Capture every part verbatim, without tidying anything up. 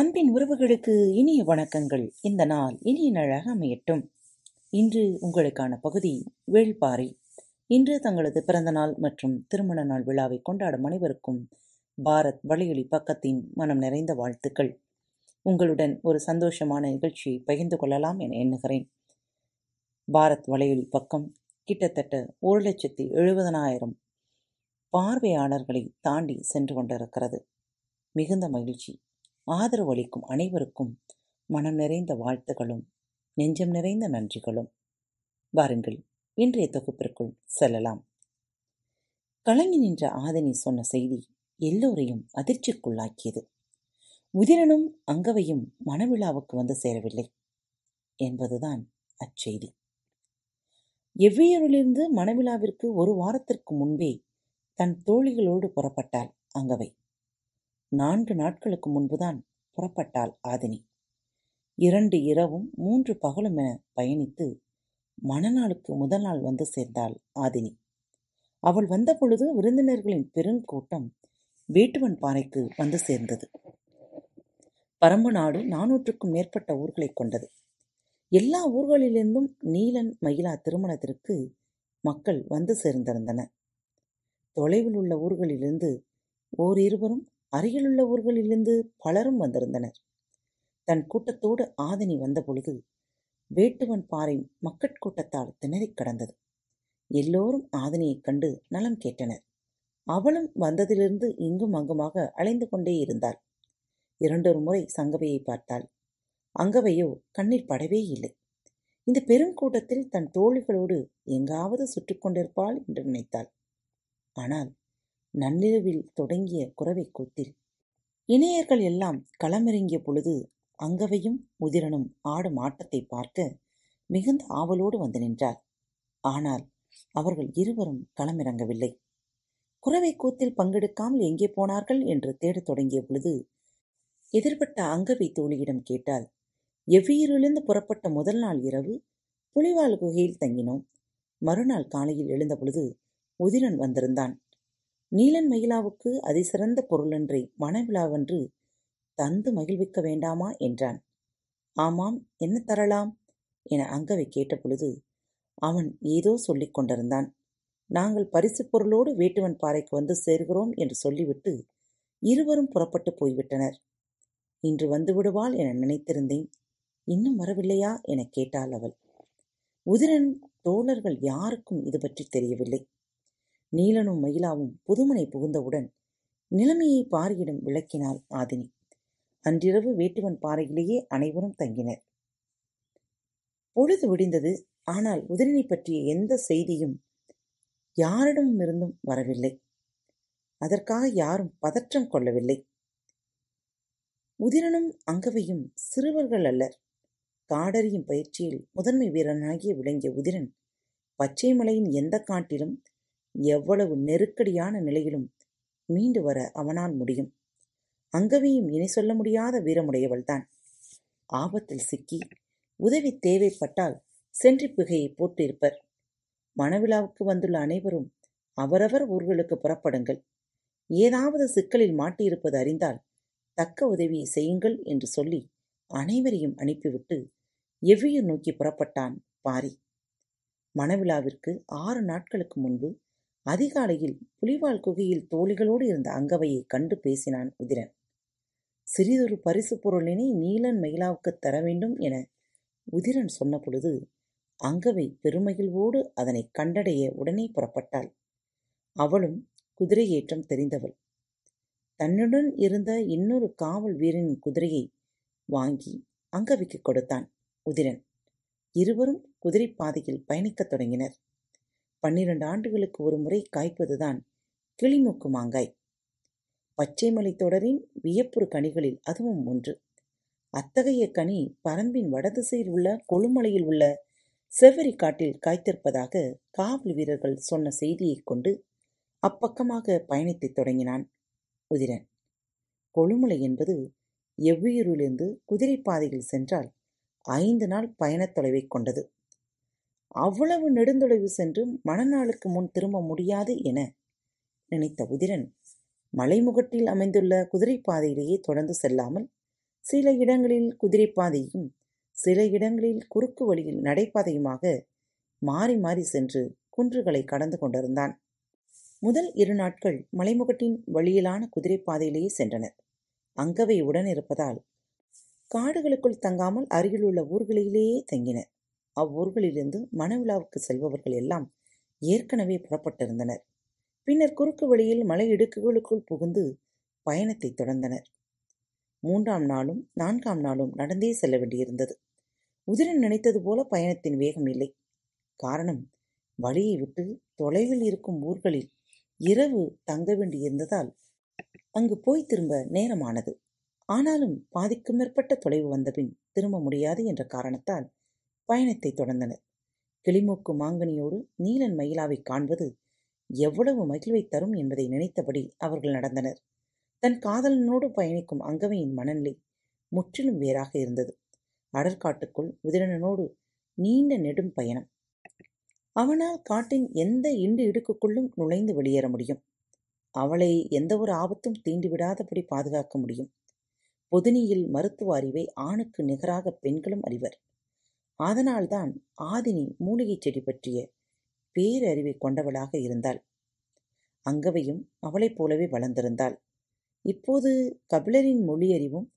அன்பின் உறவுகளுக்கு இனிய வணக்கங்கள். இந்த நாள் இனிய நாளாக அமையட்டும். இன்று உங்களுக்கான பகுதி வேள்பாறை. இன்று தங்களது பிறந்தநாள் மற்றும் திருமண நாள் விழாவை கொண்டாடும் அனைவருக்கும் பாரத் வலையொலி பக்கத்தின் மனம் நிறைந்த வாழ்த்துக்கள். உங்களுடன் ஒரு சந்தோஷமான நிகழ்ச்சியை பகிர்ந்து கொள்ளலாம் என எண்ணுகிறேன். பாரத் வலையொலி பக்கம் கிட்டத்தட்ட ஒரு லட்சத்தி எழுபதனாயிரம் பார்வையாளர்களை தாண்டி சென்று கொண்டிருக்கிறது. மிகுந்த மகிழ்ச்சி. ஆதரவு அளிக்கும் அனைவருக்கும் மனம் நிறைந்த வாழ்த்துக்களும் நெஞ்சம் நிறைந்த நன்றிகளும். வாருங்கள், இன்றைய தொகுப்பிற்குள் செல்லலாம். கலங்கி நின்ற ஆதினி சொன்ன செய்தி எல்லோரையும் அதிர்ச்சிக்குள்ளாக்கியது. உதிரனும் அங்கவையும் மணவிழாவுக்கு வந்து சேரவில்லை என்பதுதான் அச்செய்தி. எவ்வியூரிலிருந்து மணவிழாவிற்கு ஒரு வாரத்திற்கு முன்பே தன் தோழிகளோடு புறப்பட்டாள் அங்கவை. நான்கு நாட்களுக்கு முன்புதான் புறப்பட்டாள் ஆதினி. இரண்டு இரவும் மூன்று பகலும் என பயணித்து மணநாளுக்கு முதல் நாள் வந்து சேர்ந்தாள் ஆதினி. அவள் வந்த பொழுது விருந்தினர்களின் பெருங்கூட்டம் வேட்டுவன் பாறைக்கு வந்து சேர்ந்தது. பரம்பு நாடு நானூற்றுக்கும் மேற்பட்ட ஊர்களை கொண்டது. எல்லா ஊர்களிலிருந்தும் நீலன் மயிலா திருமணத்திற்கு மக்கள் வந்து சேர்ந்திருந்தனர். தொலைவில் உள்ள ஊர்களிலிருந்து ஓரிருவரும் அருகிலுள்ள ஊர்களிலிருந்து பலரும் வந்திருந்தனர். தன் கூட்டத்தோடு ஆதினி வந்த பொழுது வேட்டுவன் பாறை மக்கட்கூட்டத்தால் திணறிக் கடந்தது. எல்லோரும் ஆதினியைக் கண்டு நலம் கேட்டனர். அவளும் வந்ததிலிருந்து இங்கும் அங்குமாக அலைந்து கொண்டே இருந்தாள். இரண்டொரு முறை சங்கவையை பார்த்தாள். அங்கவையோ கண்ணில் படவே இல்லை. இந்த பெருங்கூட்டத்தில் தன் தோழிகளோடு எங்காவது சுற்றி கொண்டிருப்பாள் என்று நினைத்தாள். ஆனால் நள்ளிரவில் தொடங்கிய குரவை கூத்தில் இணையர்கள் எல்லாம் களமிறங்கிய பொழுது அங்கவையும் உதிரனும் ஆடும் ஆட்டத்தை பார்க்க மிகுந்த ஆவலோடு வந்து நின்றாள். ஆனால் அவர்கள் இருவரும் களமிறங்கவில்லை. குரவை கூத்தில் பங்கெடுக்காமல் எங்கே போனார்கள் என்று தேடத் தொடங்கிய பொழுது எதிர்பட்ட அங்கவை தோழியிடம் கேட்டால், எவ்வியூரிலிருந்து புறப்பட்ட முதல் நாள் இரவு புலிவால் குகையில் தங்கினோம். மறுநாள் காலையில் எழுந்த பொழுது உதிரன் வந்திருந்தான். நீலன் மயிலாவுக்கு அதிசிறந்த பொருளன்றி மணவிழாவன்று தந்து மகிழ்விக்க வேண்டாமா என்றான். ஆமாம், என்ன தரலாம் என அங்கவை கேட்ட பொழுது அவன் ஏதோ சொல்லிக் கொண்டிருந்தான். நாங்கள் பரிசு பொருளோடு வேட்டுவன் பாறைக்கு வந்து சேர்கிறோம் என்று சொல்லிவிட்டு இருவரும் புறப்பட்டு போய்விட்டனர். இன்று வந்து விடுவாள் என நினைத்திருந்தேன். இன்னும் வரவில்லையா என கேட்டாள் அவள். உதிரன் தோழர்கள் யாருக்கும் இது பற்றி தெரியவில்லை. நீலனும் மயிலாவும் புதுமனை புகுந்தவுடன் நிலைமையை பாரியிடம் விளக்கினாள் ஆதினி. அன்றிரவு வேட்டுவன் பாறையிலேயே அனைவரும் தங்கினர். பொழுது விடிந்தது. ஆனால் உதிரனை பற்றிய எந்த செய்தியும் யாரிடமிருந்தும் வரவில்லை. அதற்காக யாரும் பதற்றம் கொள்ளவில்லை. உதிரனும் அங்கவையும் சிறுவர்கள் அல்லர். காடறியும் பயிற்சியில் முதன்மை வீரனாகிய விளங்கிய உதிரன் பச்சை மலையின் எந்த காட்டிலும் எவ்வளவு நெருக்கடியான நிலையிலும் மீண்டு வர அவனால் முடியும். அங்கவையும் இணை சொல்ல முடியாத வீரமுடையவள்தான். ஆபத்தில் சிக்கி உதவி தேவைப்பட்டால் சென்றி புகையை போட்டிருப்பர். மணவிழாவுக்கு வந்துள்ள அனைவரும் அவரவர் ஊர்களுக்கு புறப்படுங்கள். ஏதாவது சிக்கலில் மாட்டியிருப்பது அறிந்தால் தக்க உதவியை செய்யுங்கள் என்று சொல்லி அனைவரையும் அனுப்பிவிட்டு எவ்வியூர் நோக்கி புறப்பட்டான் பாரி. மணவிழாவிற்கு ஆறு நாட்களுக்கு முன்பு அதிகாலையில் புலிவால் குகையில் தோழிகளோடு இருந்த அங்கவையை கண்டு பேசினான் உதிரன். சிறிதொரு பரிசு பொருளினை நீலன் மயிலாவுக்கு தர வேண்டும் என உதிரன் சொன்ன பொழுது அங்கவை பெருமகிழ்வோடு அதனை கண்டடைய உடனே புறப்பட்டாள். அவளும் குதிரையேற்றம் தெரிந்தவள். தன்னுடன் இருந்த இன்னொரு காவல் வீரனின் குதிரையை வாங்கி அங்கவைக்கு கொடுத்தான் உதிரன். இருவரும் குதிரைப்பாதையில் பயணிக்கத் தொடங்கினர். பன்னிரண்டு ஆண்டுகளுக்கு ஒரு முறை காய்ப்பதுதான் கிளிமூக்கு மாங்காய். பச்சை மலை தொடரின் வியப்புறு கனிகளில் அதுவும் ஒன்று. அத்தகைய கனி பரம்பின் வடதிசையில் உள்ள கொழுமலையில் உள்ள செவ்வரி காட்டில் காய்த்திருப்பதாக காவல் வீரர்கள் சொன்ன செய்தியை கொண்டு அப்பக்கமாக பயணித்து தொடங்கினான் உதிரன். கொழுமலை என்பது எவ்வியூரிலிருந்து குதிரைப்பாதையில் சென்றால் ஐந்து நாள் பயணத் தொலைவை கொண்டது. அவ்வளவு நெடுந்தொலைவு சென்று மணநாளுக்கு முன் திரும்ப முடியாது என நினைத்த உதிரன் மலைமுகட்டில் அமைந்துள்ள குதிரைப்பாதையிலேயே தொடர்ந்து செல்லாமல் சில இடங்களில் குதிரைப்பாதையும் சில இடங்களில் குறுக்கு வழியில் நடைபாதையுமாக மாறி மாறி சென்று குன்றுகளை கடந்து கொண்டிருந்தான். முதல் இரு நாட்கள் மலைமுகட்டின் வழியிலான குதிரைப்பாதையிலேயே சென்றனர். அங்கவை உடன் இருப்பதால் காடுகளுக்குள் தங்காமல் அருகிலுள்ள ஊர்களிலேயே தங்கினர். அவ்வூர்களிலிருந்து மணவிழாவுக்கு செல்பவர்கள் எல்லாம் ஏற்கனவே புறப்பட்டிருந்தனர். பின்னர் குறுக்கு வழியில் மலை இடுக்குகளுக்குள் புகுந்து பயணத்தை தொடர்ந்தனர். மூன்றாம் நாளும் நான்காம் நாளும் நடந்தே செல்ல வேண்டியிருந்தது. உதிரன் நினைத்தது போல பயணத்தின் வேகம் இல்லை. காரணம், வழியை விட்டு தொலைவில் இருக்கும் ஊர்களில் இரவு தங்க வேண்டியிருந்ததால் அங்கு போய் திரும்ப நேரமானது. ஆனாலும் பாதிக்கு மேற்பட்ட தொலைவு வந்தபின் திரும்ப முடியாது என்ற காரணத்தால் பயணத்தை தொடர்ந்தனர். கிளிமூக்கு மாங்கனியோடு நீலன் மயிலாவை காண்பது எவ்வளவு மகிழ்வை தரும் என்பதை நினைத்தபடி அவர்கள் நடந்தனர். தன் காதலனோடு பயணிக்கும் அங்கவையின் மனநிலை முற்றிலும் வேறாக இருந்தது. அடற்காட்டுக்குள் உதிரனோடு நீண்ட நெடும் பயணம். அவனால் காட்டின் எந்த இண்டு இடுக்குள்ளும் நுழைந்து வெளியேற முடியும். அவளை எந்த ஒரு ஆபத்தும் தீண்டிவிடாதபடி பாதுகாக்க முடியும். பொதினியில் மருத்துவ அறிவை ஆணுக்கு நிகராக பெண்களும் அறிவர். அதனால்தான் ஆதினி மூலிகை செடி பற்றிய பேரறிவை கொண்டவளாக இருந்தாள். அங்கவையும் அவளைப் போலவே வளர்ந்திருந்தாள். இப்போது கபிலரின் மொழியறிவும்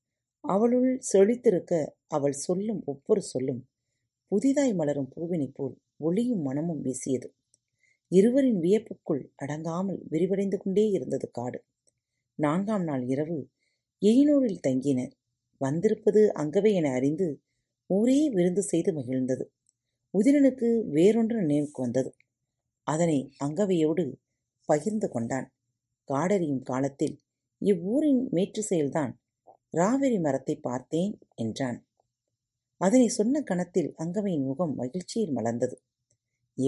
அவளுள் செழித்திருக்க அவள் சொல்லும் ஒவ்வொரு சொல்லும் புதிதாய் மலரும் பூவினைப் போல் ஒளியும் மனமும் வீசியது. இருவரின் வியப்புக்குள் அடங்காமல் விரிவடைந்து கொண்டே இருந்தது காடு. நான்காம் நாள் இரவு எயினூரில் தங்கினர். வந்திருப்பது அங்கவை என அறிந்து ஊரே விருந்து செய்து மகிழ்ந்தது. உதிரனுக்கு வேறொன்று நினைவுக்கு வந்தது. அதனை அங்கவையோடு பகிர்ந்து கொண்டான். காடறியும் காலத்தில் இவ்வூரின் மேற்று செயல்தான் ராவேரி மரத்தை பார்த்தேன் என்றான். அதனை சொன்ன கணத்தில் அங்கவையின் முகம் மகிழ்ச்சியில் மலர்ந்தது.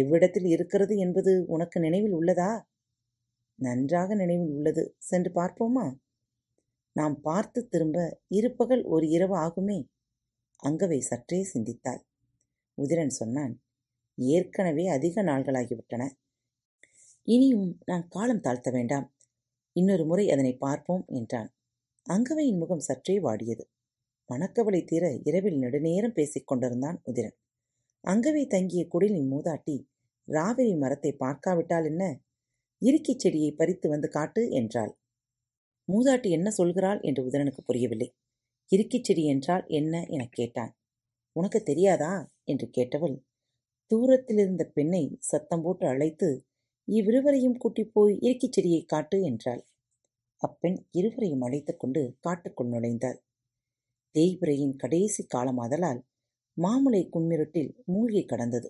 எவ்விடத்தில் இருக்கிறது என்பது உனக்கு நினைவில் உள்ளதா? நன்றாக நினைவில் உள்ளது. சென்று பார்ப்போமா? நாம் பார்த்து திரும்ப இருபகல் ஒரு இரவு ஆகுமே. அங்கவை சற்றே சிந்தித்தாள். உதிரன் சொன்னான், ஏற்கனவே அதிக நாள்களாகிவிட்டன. இனியும் நான் காலம் தாழ்த்த வேண்டாம். இன்னொரு முறை அதனை பார்ப்போம் என்றான். அங்கவையின் முகம் சற்றே வாடியது. மணக்கவலை தீர இரவில் நெடுநேரம் பேசிக் கொண்டிருந்தான் உதிரன். அங்கவை தங்கிய குடிலின் மூதாட்டி ராவேரி மரத்தை பார்க்காவிட்டால் என்ன? இறுக்கிச் செடியை பறித்து வந்து காட்டு என்றாள். மூதாட்டி என்ன சொல்கிறாள் என்று உதிரனுக்கு புரியவில்லை. இறுக்கிச் செடி என்றால் என்ன எனக் கேட்டான். உனக்கு தெரியாதா என்று கேட்டவள் தூரத்திலிருந்த பெண்ணை சத்தம் போட்டு அழைத்து இவ்விருவரையும் கூட்டிப் போய் இறுக்கிச் செடியை காட்டு என்றாள். அப்பெண் இருவரையும் அழைத்து கொண்டு காட்டுக்குள் நுழைந்தாள். தேய்பிரையின் கடைசி காலமாதலால் மாமலை கும்மிருட்டில் மூழ்கி கடந்தது.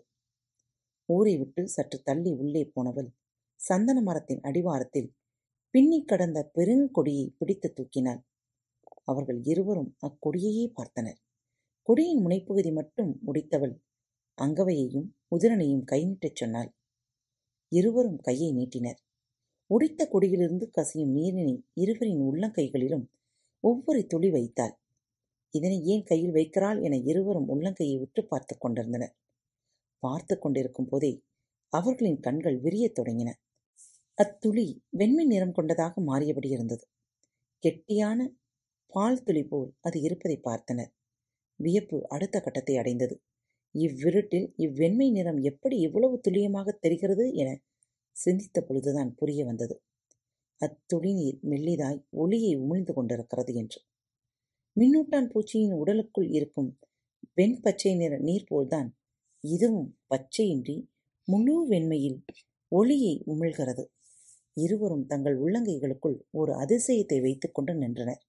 ஊரை விட்டு சற்று தள்ளி உள்ளே போனவள் சந்தன மரத்தின் அடிவாரத்தில் பின்னி கடந்த பெருங்கொடியை பிடித்து தூக்கினாள். அவர்கள் இருவரும் அக்கொடியையே பார்த்தனர். கொடியின் முனைப்பகுதி மட்டும் முடித்தவள் அங்கவையையும் உதிரனையும் கை நீட்டச் சொன்னாள். இருவரும் கையை நீட்டினர். உடித்த கொடியிலிருந்து கசியும் நீரினை இருவரின் உள்ளங்கைகளிலும் ஒவ்வொரு துளி வைத்தாள். இதனை ஏன் கையில் வைக்கிறாள் என இருவரும் உள்ளங்கையை உற்று பார்த்து கொண்டிருந்தனர். பார்த்து கொண்டிருக்கும் போதே அவர்களின் கண்கள் விரியத் தொடங்கின. அத்துளி வெண்மை நிறம் கொண்டதாக மாறியபடி இருந்தது. கெட்டியான பால் துளி போல் அது இருப்பதை பார்த்தனர். வியப்பு அடுத்த கட்டத்தை அடைந்தது. இவ்விருட்டில் இவ்வெண்மை நிறம் எப்படி இவ்வளவு துல்லியமாக தெரிகிறது என சிந்தித்த பொழுதுதான் புரிய வந்தது அத்துளி நீர் மெல்லிதாய் ஒளியை உமிழ்ந்து கொண்டிருக்கிறது என்று. மின்னூட்டான் பூச்சியின் உடலுக்குள் இருக்கும் வெண் பச்சை நிற நீர் போல்தான் இதுவும் பச்சையின்றி முழு வெண்மையில் ஒளியை உமிழ்கிறது. இருவரும் தங்கள் உள்ளங்கைகளுக்குள் ஒரு அதிசயத்தை வைத்துக்கொண்டு நின்றனர்.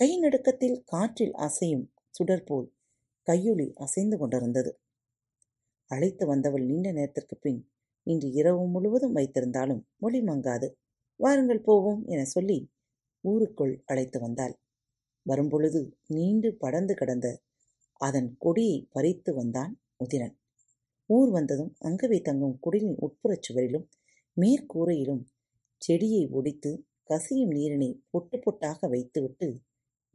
கை நடுக்கத்தில் காற்றில் அசையும் சுடற்போல் கையொளி அசைந்து கொண்டிருந்தது. அழைத்து வந்தவள் நீண்ட நேரத்திற்கு பின் இன்று இரவு முழுவதும் வைத்திருந்தாலும் ஒளி மங்காது, வாருங்கள் போவோம் என சொல்லி ஊருக்குள் அழைத்து வந்தாள். வரும்பொழுது நீண்டு படர்ந்து கிடந்த அதன் கொடியை பறித்து வந்தான் உதிரன். ஊர் வந்ததும் அங்கவை தங்கும் குடிலின் உட்புறச் சுவரிலும் மேற்கூரையிலும் செடியை ஒடித்து கசியும் நீரினை பொட்டு பொட்டாக வைத்துவிட்டு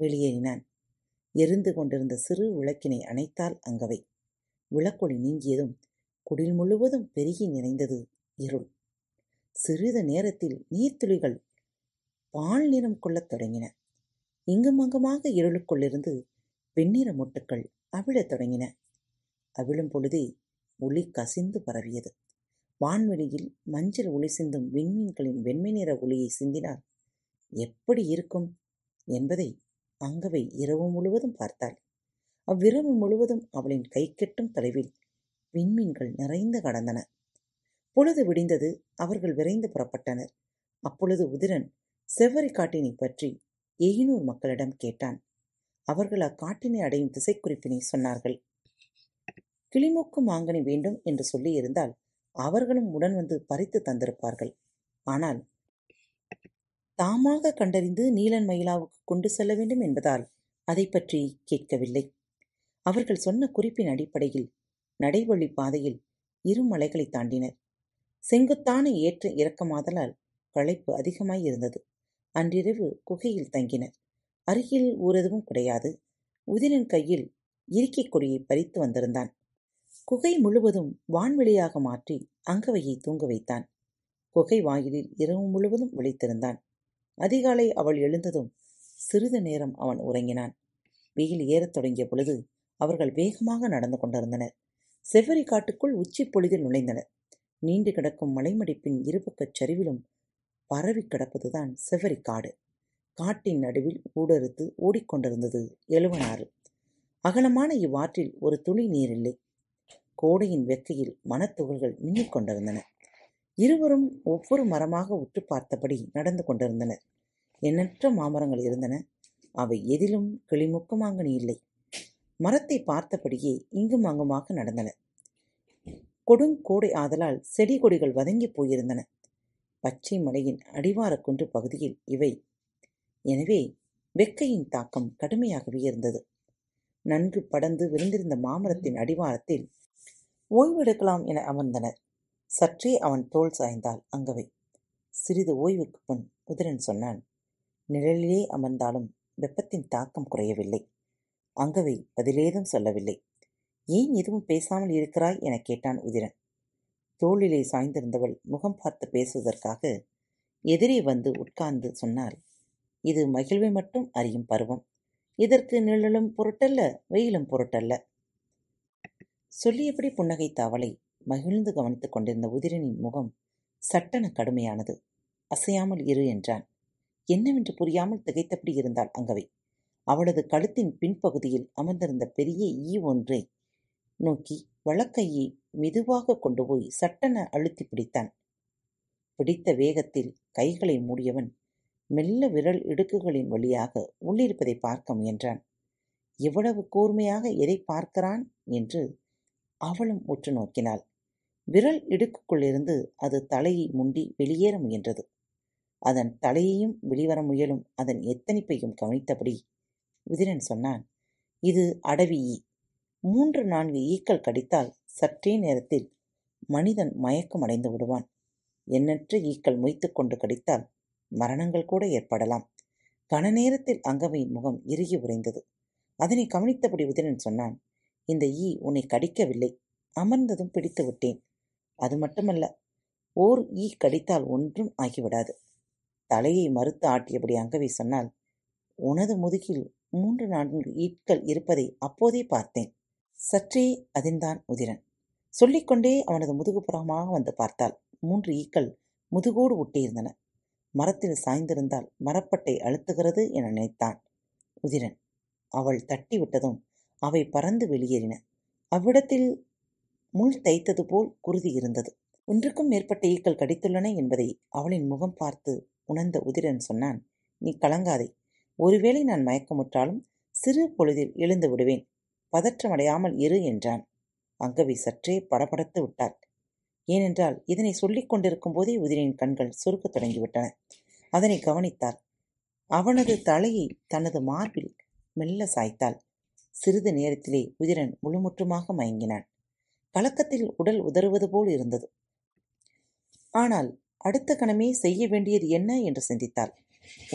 வெளியேறினான். எரிந்து கொண்டிருந்த சிறு விளக்கினை அணைத்தாள் அங்கவை. விளக்கொளி நீங்கியதும் குடில் முழுவதும் பெருகி நிறைந்தது இருள். சிறிது நேரத்தில் நீர்த்துளிகள் பால் நிறம் கொள்ளத் தொடங்கின. இங்கும் அங்குமாக இருளுக்குள்ளிருந்து வெண்ணிற மொட்டுக்கள் அவிழத் தொடங்கின. அவிழும் பொழுதே ஒளி கசிந்து பரவியது. வான்வெளியில் மஞ்சள் ஒளி சிந்தும் விண்மீன்களின் வெண்மை நிற ஒளியை சிந்தினால் எப்படி இருக்கும் என்பதை அங்கவை இரவு முழுவதும் பார்த்தாள். அவ்விரவு முழுவதும் அவளின் கை கெட்டும் தொலைவில் விண்மீன்கள் நிறைந்து கடந்தன. பொழுது விடிந்தது. அவர்கள் விரைந்து புறப்பட்டனர். அப்பொழுது உதிரன் செவ்வரிக்காட்டினை பற்றி எயினூர் மக்களிடம் கேட்டான். அவர்கள் அக்காட்டினை அடையும் திசைக்குறிப்பினை சொன்னார்கள். கிளிமூக்கு மாங்கனி வேண்டும் என்று சொல்லியிருந்தால் அவர்களும் உடன் வந்து பறித்து தந்திருப்பார்கள். ஆனால் தாமாக கண்டறிந்து நீலன் மயிலாவுக்கு கொண்டு செல்ல வேண்டும் என்பதால் அதை பற்றி கேட்கவில்லை. அவர்கள் சொன்ன குறிப்பின் அடிப்படையில் நடைவழி பாதையில் இரு மலைகளை தாண்டினர். செங்குத்தான ஏற்ற இறக்கமாதலால் களைப்பு அதிகமாயிருந்தது. அன்றிரவு குகையில் தங்கினர். அருகில் ஊரெதுவும் கிடையாது. உதிரன் கையில் இறுக்கிக் கொடியை பறித்து வந்திருந்தான். குகை முழுவதும் வான்வெளியாக மாற்றி அங்கவையை தூங்க வைத்தான். குகை வாயிலில் இரவு முழுவதும் விழித்திருந்தான். அதிகாலை அவள் எழுந்ததும் சிறிது நேரம் அவன் உறங்கினான். வெயில் ஏறத் தொடங்கிய பொழுது அவர்கள் வேகமாக நடந்து கொண்டிருந்தனர். செவ்வரி காட்டுக்குள் உச்சி பொழுதில் நுழைந்தனர். நீண்டு கிடக்கும் மலைமடிப்பின் இருபக்கச் சரிவிலும் பரவி கிடப்பதுதான் செவ்வரி காடு. காட்டின் நடுவில் ஊடறுத்து ஓடிக்கொண்டிருந்தது எழுவனாறு. அகலமான இவ்வாற்றில் ஒரு துளி நீரில்லை. கோடையின் வெக்கையில் மனத்துகள்கள் மின்னிக் கொண்டிருந்தன. இருவரும் ஒவ்வொரு மரமாக உற்று பார்த்தபடி நடந்து கொண்டிருந்தனர். எண்ணற்ற மாமரங்கள் இருந்தன. அவை எதிலும் கிளிமுக்கமாங்கனி இல்லை. மரத்தை பார்த்தபடியே இங்கும் அங்குமாக நடந்தன. கொடுங்கோடை ஆதலால் செடி கொடிகள் வதங்கி போயிருந்தன. பச்சை மலையின் அடிவார குன்று பகுதியில் இவை. எனவே வெக்கையின் தாக்கம் கடுமையாகவே இருந்தது. நன்கு படர்ந்து விரிந்திருந்த மாமரத்தின் அடிவாரத்தில் ஓய்வெடுக்கலாம் என அமர்ந்தனர். சற்றே அவன் தோள் சாய்ந்தாள் அங்கவை. சிறிது ஓய்வுக்கு பின் உதிரன் சொன்னான், நிழலிலே அமர்ந்தாலும் வெப்பத்தின் தாக்கம் குறையவில்லை. அங்கவை பதிலேதும் சொல்லவில்லை. ஏன் எதுவும் பேசாமல் இருக்கிறாய் என கேட்டான் உதிரன். தோளிலே சாய்ந்திருந்தவள் முகம் பார்த்து பேசுவதற்காக எதிரே வந்து உட்கார்ந்து சொன்னாள், இது மகிழ்வை மட்டும் அறியும் பருவம். இதற்கு நிழலும் பொருட்டல்ல, வெயிலும் பொருட்டல்ல. சொல்லியபடி புன்னகைத்த அவளை மகிழ்ந்து கவனித்துக் கொண்டிருந்த உதிரனின் முகம் சட்டென கடுமையானது. அசையாமல் இரு என்றான். என்னவென்று புரியாமல் திகைத்தபடி இருந்தாள் அங்கவை. அவளது கழுத்தின் பின்பகுதியில் அமர்ந்திருந்த பெரிய ஈ ஒன்றை நோக்கி வலக்கையை மெதுவாக கொண்டு போய் சட்டென அழுத்தி பிடித்தான். பிடித்த வேகத்தில் கைகளை மூடியவன் மெல்ல விரல் இடுக்குகளின் வழியாக உள்ளிருப்பதை பார்க்க முயன்றான். எவ்வளவு கூர்மையாக எதை பார்க்கிறான் என்று அவளும் உற்று நோக்கினாள். விரல் இடுக்குள்ளிருந்து அது தலையை முண்டி வெளியேற முயன்றது. அதன் தலையையும் வெளிவர முயலும் அதன் எத்தனிப்பையும் கவனித்தபடி உதிரன் சொன்னான், இது அடவி ஈ. மூன்று நான்கு ஈக்கள் கடித்தால் சற்றே நேரத்தில் மனிதன் மயக்கம் அடைந்து விடுவான். எண்ணற்ற ஈக்கள் மொய்த்து கொண்டு கடித்தால் மரணங்கள் கூட ஏற்படலாம். கன நேரத்தில் அங்கவையின் முகம் இறுகி உறைந்தது. அதனை கவனித்தபடி உதிரன் சொன்னான், இந்த ஈ உன்னை கடிக்கவில்லை. அமர்ந்ததும் பிடித்து விட்டேன். அது மட்டுமல்ல, ஓர் ஈ கடித்தால் ஒன்றும் ஆகிவிடாது. தலையை மறுத்து ஆட்டியபடி அங்கவை சொன்னால், உனது முதுகில் மூன்று நான்கு ஈட்கள் இருப்பதை அப்போதே பார்த்தேன். சற்றே அதிர்ந்தான் உதிரன். சொல்லிக்கொண்டே அவனது முதுகுப்புறமாக வந்து பார்த்தாள். மூன்று ஈக்கள் முதுகோடு ஒட்டியிருந்தன. மரத்தில் சாய்ந்திருந்தால் மரப்பட்டை அழுத்துகிறது என நினைத்தான் உதிரன். அவள் தட்டி விட்டதும் அவை பறந்து வெளியேறின. அவ்விடத்தில் முள் தைத்தது போல் குருதி இருந்தது. ஒன்றுக்கும் மேற்பட்ட ஈக்கள் கடித்துள்ளன என்பதை அவளின் முகம் பார்த்து உணர்ந்த உதிரன் சொன்னான், நீ கலங்காதே. ஒருவேளை நான் மயக்கமுற்றாலும் சிறு பொழுதில் எழுந்து விடுவேன். பதற்றமடையாமல் இரு என்றான். அங்கவை சற்றே படபடத்து விட்டாள். ஏனென்றால் இதனை சொல்லிக் கொண்டிருக்கும் போதே உதிரின் கண்கள் சுருக்கத் தொடங்கிவிட்டன. அதனை கவனித்தாள். அவனது தலையை தனது மார்பில் மெல்ல சாய்த்தாள். சிறிது நேரத்திலே உதிரன் முழுமுற்றுமாக மயங்கினான். கலக்கத்தில் உடல் உதறுவது போல் இருந்தது. ஆனால் அடுத்த கணமே செய்ய வேண்டியது என்ன என்று சிந்தித்தாள்.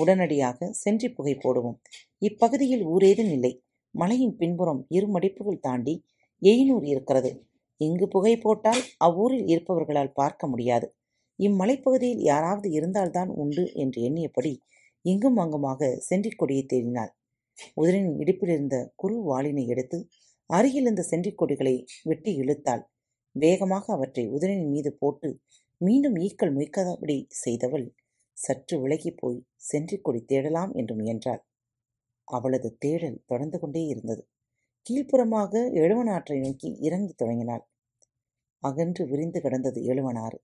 உடனடியாக சென்றி புகை போடுவோம். இப்பகுதியில் ஊரேதும் இல்லை. மலையின் பின்புறம் இரு மடிப்புகள் தாண்டி எயினூர் இருக்கிறது. எங்கு புகை போட்டால் அவ்வூரில் இருப்பவர்களால் பார்க்க முடியாது. இம்மலைப்பகுதியில் யாராவது இருந்தால்தான் உண்டு என்று எண்ணியபடி எங்கும் அங்குமாக சென்றிக்கொடியை தேடினாள். உதிரின் இடுப்பிலிருந்த குறு வாளினை எடுத்து அருகிலிருந்த சென்றிக்கொடிகளை வெட்டி இழுத்தாள். வேகமாக அவற்றை உதிரின் மீது போட்டு மீண்டும் ஈக்கள் முயக்காதபடி செய்தவள் சற்று விலகி போய் சென்றிக்கொடி தேடலாம் என்று முயன்றாள். அவளது தேடல் தொடர்ந்து கொண்டே இருந்தது. கீழ்ப்புறமாக எழுவனாற்றை நோக்கி இறங்கி தொடங்கினாள். அகன்று விரிந்து கிடந்தது எழுவனாறு.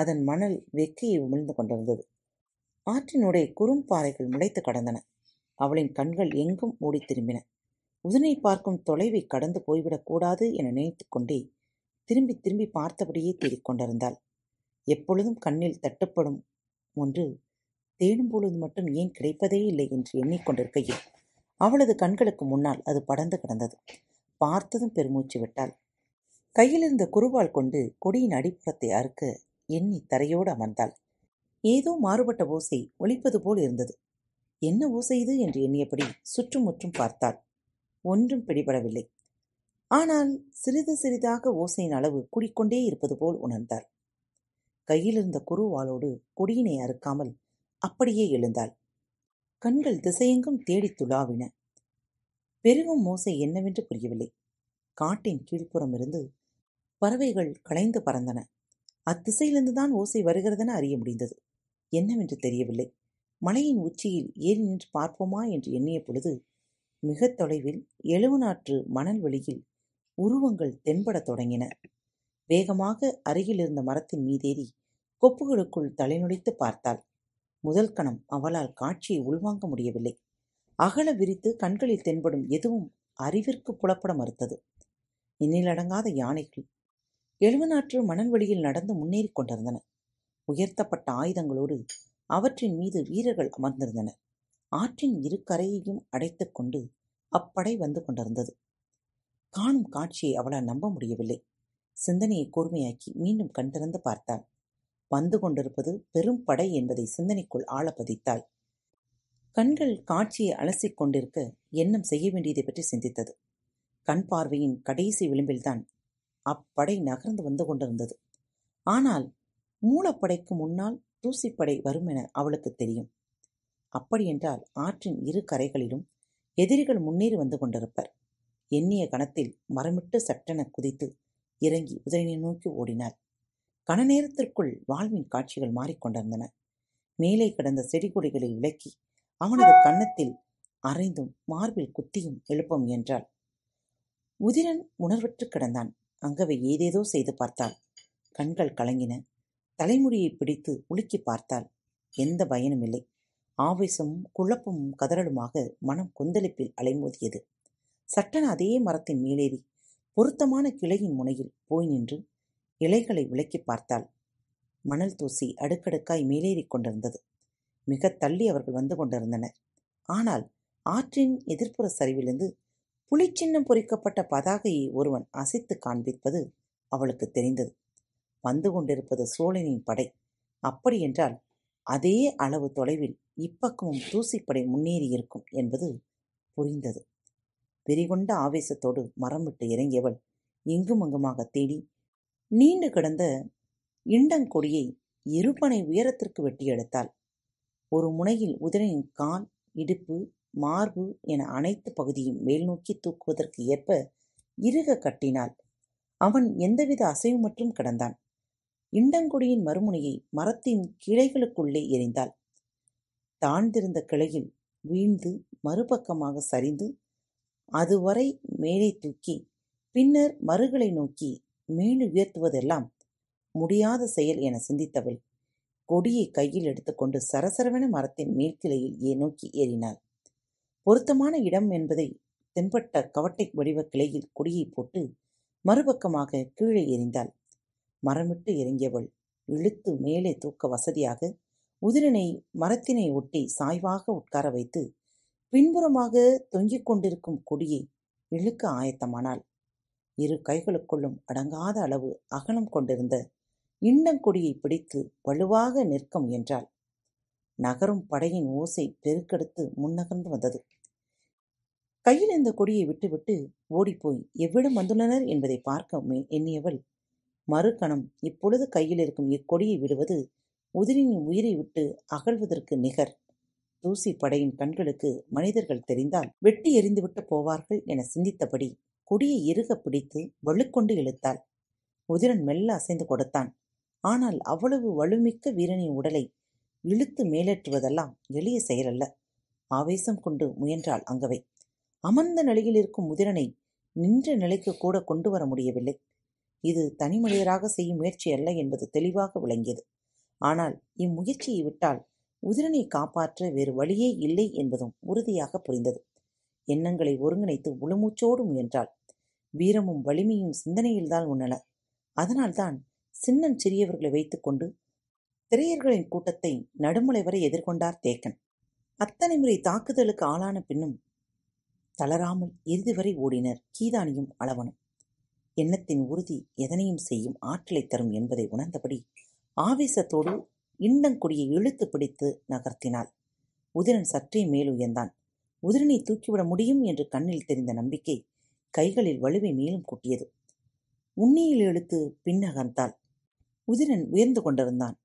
அதன் மணல் வெக்கையை உமிழ்ந்து கொண்டிருந்தது. ஆற்றினுடைய குறும்பாறைகள் முளைத்து கடந்தன. அவளின் கண்கள் எங்கும் ஓடி திரும்பின. உதிரை பார்க்கும் தொலைவை கடந்து போய்விடக்கூடாது என நினைத்து கொண்டே திரும்பி திரும்பி பார்த்தபடியே தேடிக்கொண்டிருந்தாள். எப்பொழுதும் கண்ணில் தட்டுப்படும் ஒன்று தேடும் பொழுது மட்டும் ஏன் கிடைப்பதே இல்லை என்று எண்ணிக்கொண்டிருக்கையில் அவளது கண்களுக்கு முன்னால் அது படர்ந்து கிடந்தது. பார்த்ததும் பெருமூச்சு விட்டாள். கையிலிருந்த குறுவால் கொண்டு கொடியின் அடிப்புறத்தை அறுக்க எண்ணி தரையோடு அமர்ந்தாள். ஏதோ மாறுபட்ட ஓசை ஒலிப்பது போல் இருந்தது. என்ன ஓசை இது என்று எண்ணியபடி சுற்றும் முற்றும் பார்த்தாள். ஒன்றும் பிடிபடவில்லை. ஆனால் சிறிது சிறிதாக ஓசையின் அளவு கூடிக்கொண்டே இருப்பது போல் உணர்ந்தாள். கையிலிருந்த குறுவாளோடு கொடியினை அறுக்காமல் அப்படியே எழுந்தாள். கண்கள் திசையெங்கும் தேடி துளாவின. பெருகும் ஓசை என்னவென்று புரியவில்லை. காட்டின் கீழ்ப்புறம் இருந்து பறவைகள் களைந்து பறந்தன. அத்திசையிலிருந்துதான் ஓசை வருகிறதென அறிய முடிந்தது. என்னவென்று தெரியவில்லை. மலையின் உச்சியில் ஏறி நின்று பார்ப்போமா என்று எண்ணிய பொழுது மிக தொலைவில் எழுவனாற்று மணல் வெளியில் உருவங்கள் தென்படத் தொடங்கின. வேகமாக அருகில் இருந்த மரத்தின் மீதேறி கொப்புகளுக்குள் தலைநுழைத்து பார்த்தாள். முதல் கணம் அவளால் காட்சியை உள்வாங்க முடியவில்லை. அகல விரித்து கண்களில் தென்படும் எதுவும் அறிவிற்கு புலப்பட மறுத்தது. எண்ணிலடங்காத யானைகள் எழுவனாற்று மணல்வெளியில் நடந்து முன்னேறி கொண்டிருந்தன. உயர்த்தப்பட்ட ஆயுதங்களோடு அவற்றின் மீது வீரர்கள் அமர்ந்திருந்தனர். ஆற்றின் இரு கரையையும் அடைத்து கொண்டு அப்படை வந்து கொண்டிருந்தது. காணும் காட்சியை அவளால் நம்ப முடியவில்லை. சிந்தனையை கூர்மையாக்கி மீண்டும் கண் திறந்து பார்த்தாள். வந்து கொண்டிருப்பது பெரும் படை என்பதை சிந்தனைக்குள் ஆழ பதித்தாள். கண்கள் காட்சியை அலசிக் கொண்டிருக்க எண்ணம் செய்ய வேண்டியதை பற்றி சிந்தித்தது. கண் பார்வையின் கடைசி விளிம்பில்தான் அப்படை நகர்ந்து வந்து கொண்டிருந்தது. ஆனால் மூலப்படைக்கு முன்னால் தூசிப்படை வரும் என அவளுக்கு தெரியும். அப்படியென்றால் ஆற்றின் இரு கரைகளிலும் எதிரிகள் முன்னேறி வந்து கொண்டிருப்பர். எண்ணிய கணத்தில் மரமிட்டு சட்டென குதித்து இறங்கி உதயனை நோக்கி ஓடினாள். கன நேரத்திற்குள் வாழ்வின் காட்சிகள் மாறிக்கொண்டிருந்தன. மேலே கிடந்த செடிகொடிகளை விலக்கி அவனது கன்னத்தில் அரைந்தும் மார்பில் குத்தியும் எழுப்பம் என்றாள். உதிரன் உணர்வற்று கிடந்தான். அங்கவை ஏதேதோ செய்து பார்த்தாள். கண்கள் கலங்கின. தலைமுடியை பிடித்து உலுக்கி பார்த்தாள். எந்த பயனும் இல்லை. ஆவேசமும் குழப்பமும் கதறலுமாக மனம் கொந்தளிப்பில் அலைமோதியது. சட்டன அதே மரத்தின் மேலேறி பொருத்தமான கிளையின் முனையில் போய் நின்று இலைகளை விலக்கி பார்த்தாள். மணல் தூசி அடுக்கடுக்காய் மேலேறி கொண்டிருந்தது. மிக தள்ளி அவர்கள் வந்து கொண்டிருந்தனர். ஆனால் ஆற்றின் எதிர்ப்புற சரிவிலிருந்து புலிச்சின்னம் பொறிக்கப்பட்ட பதாகையை ஒருவன் அசைத்து காண்பிப்பது அவளுக்கு தெரிந்தது. வந்து கொண்டிருப்பது சோழனின் படை. அப்படியென்றால் அதே அளவு தொலைவில் இப்பக்கமும் தூசிப்படை முன்னேறியிருக்கும் என்பது புரிந்தது. வெறிகொண்ட ஆவேசத்தோடு மரம் விட்டு இறங்கியவள் எங்கும் அங்குமாக தேடி நீண்டு கிடந்த இண்டங்கொடியை இருபனை உயரத்திற்கு வெட்டி எடுத்தாள். ஒரு முனையில் உதிரையின் கால், இடுப்பு, மார்பு என அனைத்து பகுதியும் மேல் நோக்கி தூக்குவதற்கு ஏற்ப இறுக கட்டினாள். அவன் எந்தவித அசைவு மட்டும் கிடந்தான். இண்டங்கொடியின் மறுமுனையை மரத்தின் கிளைகளுக்குள்ளே எரிந்தாள். தாழ்ந்திருந்த கிளையில் வீழ்ந்து மறுபக்கமாக சரிந்து அதுவரை மேலே தூக்கி பின்னர் மறுகளை நோக்கி மேலு உயர்த்துவதெல்லாம் முடியாத செயல் என சிந்தித்தவள் கொடியை கையில் எடுத்துக்கொண்டு சரசரவென மரத்தின் மேற்கிளையில் ஏ நோக்கி ஏறினாள். பொருத்தமான இடம் என்பதை தென்பட்ட கவட்டை வடிவ கிளையில் கொடியை போட்டு மறுபக்கமாக கீழே எறிந்தாள். மரமிட்டு இறங்கியவள் இழுத்து மேலே தூக்க வசதியாக உதிரனை மரத்தினை ஒட்டி சாய்வாக உட்கார வைத்து பின்புறமாக தொங்கிக் கொண்டிருக்கும் கொடியை இழுக்க ஆயத்தமானாள். இரு கைகளுக்குள்ளும் அடங்காத அளவு அகலம் கொண்டிருந்த இண்டங்கொடியை பிடித்து வலுவாக நிற்க முயன்றாள். நகரும் படையின் ஓசை பெருக்கெடுத்து முன்னகர்ந்து வந்தது. கையில் இந்த கொடியை விட்டுவிட்டு ஓடிப்போய் எவ்விடம் வந்துள்ளனர் என்பதை பார்க்க எண்ணியவள் மறுகணம் இப்பொழுது கையில் இருக்கும் இக்கொடியை விடுவது உதிரின் உயிரை விட்டு அகழ்வதற்கு நிகர் தூசி படையின் கண்களுக்கு மனிதர்கள் தெரிந்தால் வெட்டி எறிந்துவிட்டு போவார்கள் என சிந்தித்தபடி கொடியை இறுக பிடித்து வலுக்கொண்டு இழுத்தாள். உதிரன் மெல்ல அசைந்து கொடுத்தான். ஆனால் அவ்வளவு வலுமிக்க வீரனின் உடலை இழுத்து மேலேற்றுவதெல்லாம் எளிய செயலல்ல. ஆவேசம் கொண்டு முயன்றாள் அங்கவை. அமர்ந்த நிலையில் இருக்கும் உதிரனை நின்ற நிலைக்கு கூட கொண்டு வர முடியவில்லை. இது தனிமனிதராக செய்யும் முயற்சி அல்ல என்பது தெளிவாக விளங்கியது. ஆனால் இம்முயற்சியை விட்டால் உதிரனை காப்பாற்ற வேறு வழியே இல்லை என்பதும் உறுதியாக புரிந்தது. எண்ணங்களை ஒருங்கிணைத்து முழுமூச்சோடு முயன்றாள். வீரமும் வலிமையும் சிந்தனையில்தான் உண்ணல. அதனால்தான் சின்னன் சிறியவர்களை வைத்துக்கொண்டு திரையர்களின் கூட்டத்தை நடுமுலை வரை எதிர்கொண்டார் தேக்கன். அத்தனை முறை தாக்குதலுக்கு ஆளான பின்னும் தளராமல் இறுதி வரை ஓடினர் கீதானியும் அளவனும். எண்ணத்தின் உறுதி எதனையும் செய்யும் ஆற்றலை தரும் என்பதை உணர்ந்தபடி ஆவேசத்தோடு இண்டங்கொடியை இழுத்து பிடித்து நகர்த்தினாள். உதிரன் சற்றே மேலுயர்ந்தான். உதிரனை தூக்கிவிட முடியும் என்று கண்ணில் தெரிந்த நம்பிக்கை கைகளில் வலுவை மேலும் கூட்டியது. உண்ணியில் இழுத்து பின்னகர்ந்தாள். உதிரன் உயர்ந்து கொண்டிருந்தான்.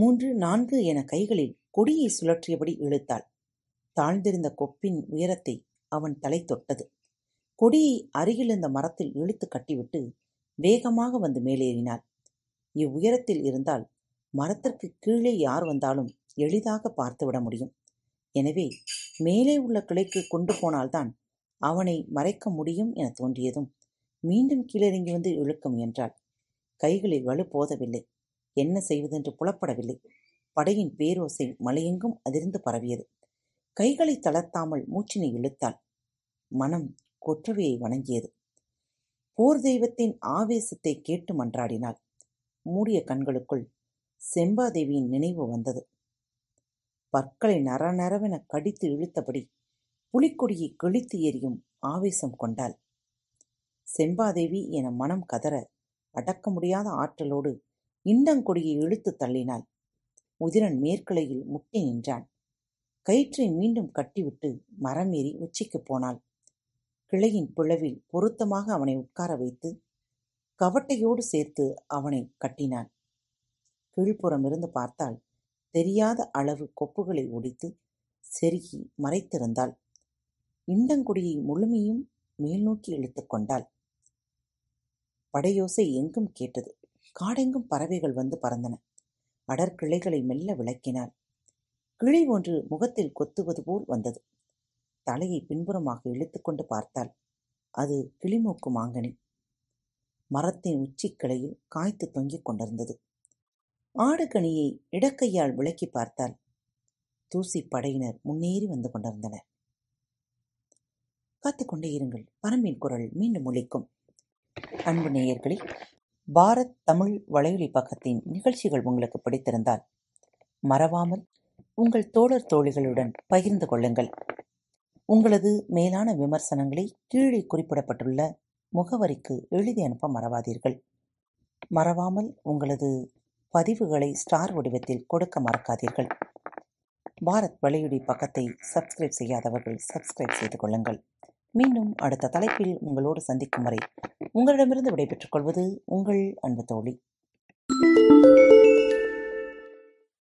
மூன்று நான்கு என கைகளில் கொடியை சுழற்றியபடி இழுத்தாள். தாழ்ந்திருந்த கொப்பின் உயரத்தை அவன் தலை தொட்டது. கொடியை அருகிலிருந்த மரத்தில் இழுத்து கட்டிவிட்டு வேகமாக வந்து மேலேறினாள். இவ்வுயரத்தில் இருந்தால் மரத்திற்கு கீழே யார் வந்தாலும் எளிதாக பார்த்துவிட முடியும். எனவே மேலே உள்ள கிளைக்கு கொண்டு போனால்தான் அவனை மறைக்க முடியும் என தோன்றியதும் மீண்டும் கீழிறங்கி வந்து இழுக்க முயன்றாள். கைகளில் வலு போதவில்லை. என்ன செய்வதென்று புலப்படவில்லை. படையின் பேரோசை மலையெங்கும் அதிர்ந்து பரவியது. கைகளை தளர்த்தாமல் மூச்சினை இழுத்தாள். மனம் கொற்றவையை வணங்கியது. போர் தெய்வத்தின் ஆவேசத்தை கேட்டு மன்றாடினாள். மூடிய கண்களுக்குள் செம்பாதேவியின் நினைவு வந்தது. பற்களை நரநரவென கடித்து இழுத்தபடி புலிக்கொடியை கிழித்து எரியும் ஆவேசம் கொண்டாள். செம்பாதேவி என மனம் கதற அடக்க முடியாத ஆற்றலோடு இண்டங்கொடியை இழுத்து தள்ளினாள். உதிரன் மேற்கிளையில் முட்டி நின்றான். கயிற்றை மீண்டும் கட்டிவிட்டு மரம் ஏறி உச்சிக்கு போனாள். கிளையின் பிளவில் பொருத்தமாக அவனை உட்கார வைத்து கவட்டையோடு சேர்த்து அவனை கட்டினான். கீழ்ப்புறம் இருந்து பார்த்தால் தெரியாத அளவு கொப்புகளை ஒடித்து செருகி மறைத்திருந்தாள். இண்டங்குடியை முழுமையும் மேல்நோக்கி இழுத்து கொண்டாள். படையோசை எங்கும் கேட்டது. காடெங்கும் பறவைகள் வந்து பறந்தன. அடற்கிளைகளை மெல்ல விளக்கினாள். கிளி ஒன்று முகத்தில் கொத்துவது போல் வந்தது. தலையை பின்புறமாக இழுத்து கொண்டு பார்த்தாள். அது கிளிமூக்கு மாங்கனி. மரத்தின் உச்சிக்கிளையில் காய்த்து தொங்கிக் கொண்டிருந்தது. ஆடுகனியை இடக்கையால் விளக்கி பார்த்தால் தூசி படையினர் முன்னேறி வந்து கொண்டிருந்தனர். காத்துக்கொண்டே இருங்கள், பரம்பின் குரல் மீண்டும் ஒலிக்கும். அன்பு நேயர்களே, பாரத் தமிழ் வலையொலி பக்கத்தின் நிகழ்ச்சிகள் உங்களுக்கு பிடித்திருந்தால் மறவாமல் உங்கள் தோழர் தோழிகளுடன் பகிர்ந்து கொள்ளுங்கள். உங்களது மேலான விமர்சனங்களை கீழே குறிப்பிடப்பட்டுள்ள முகவரிக்கு எழுதி அனுப்ப மறவாதீர்கள். மறவாமல் உங்களது பதிவுகளை ஸ்டார் வடிவத்தில் கொடுக்க மறக்காதீர்கள். பாரத் வலையொலி பக்கத்தை சப்ஸ்கிரைப் செய்யாதவர்கள் சப்ஸ்கிரைப் செய்து கொள்ளுங்கள். மீண்டும் அடுத்த தலைப்பில் உங்களோடு சந்திக்கும் வரை உங்களிடமிருந்து விடைபெற்றுக் கொள்வது உங்கள் அன்பு தோழி.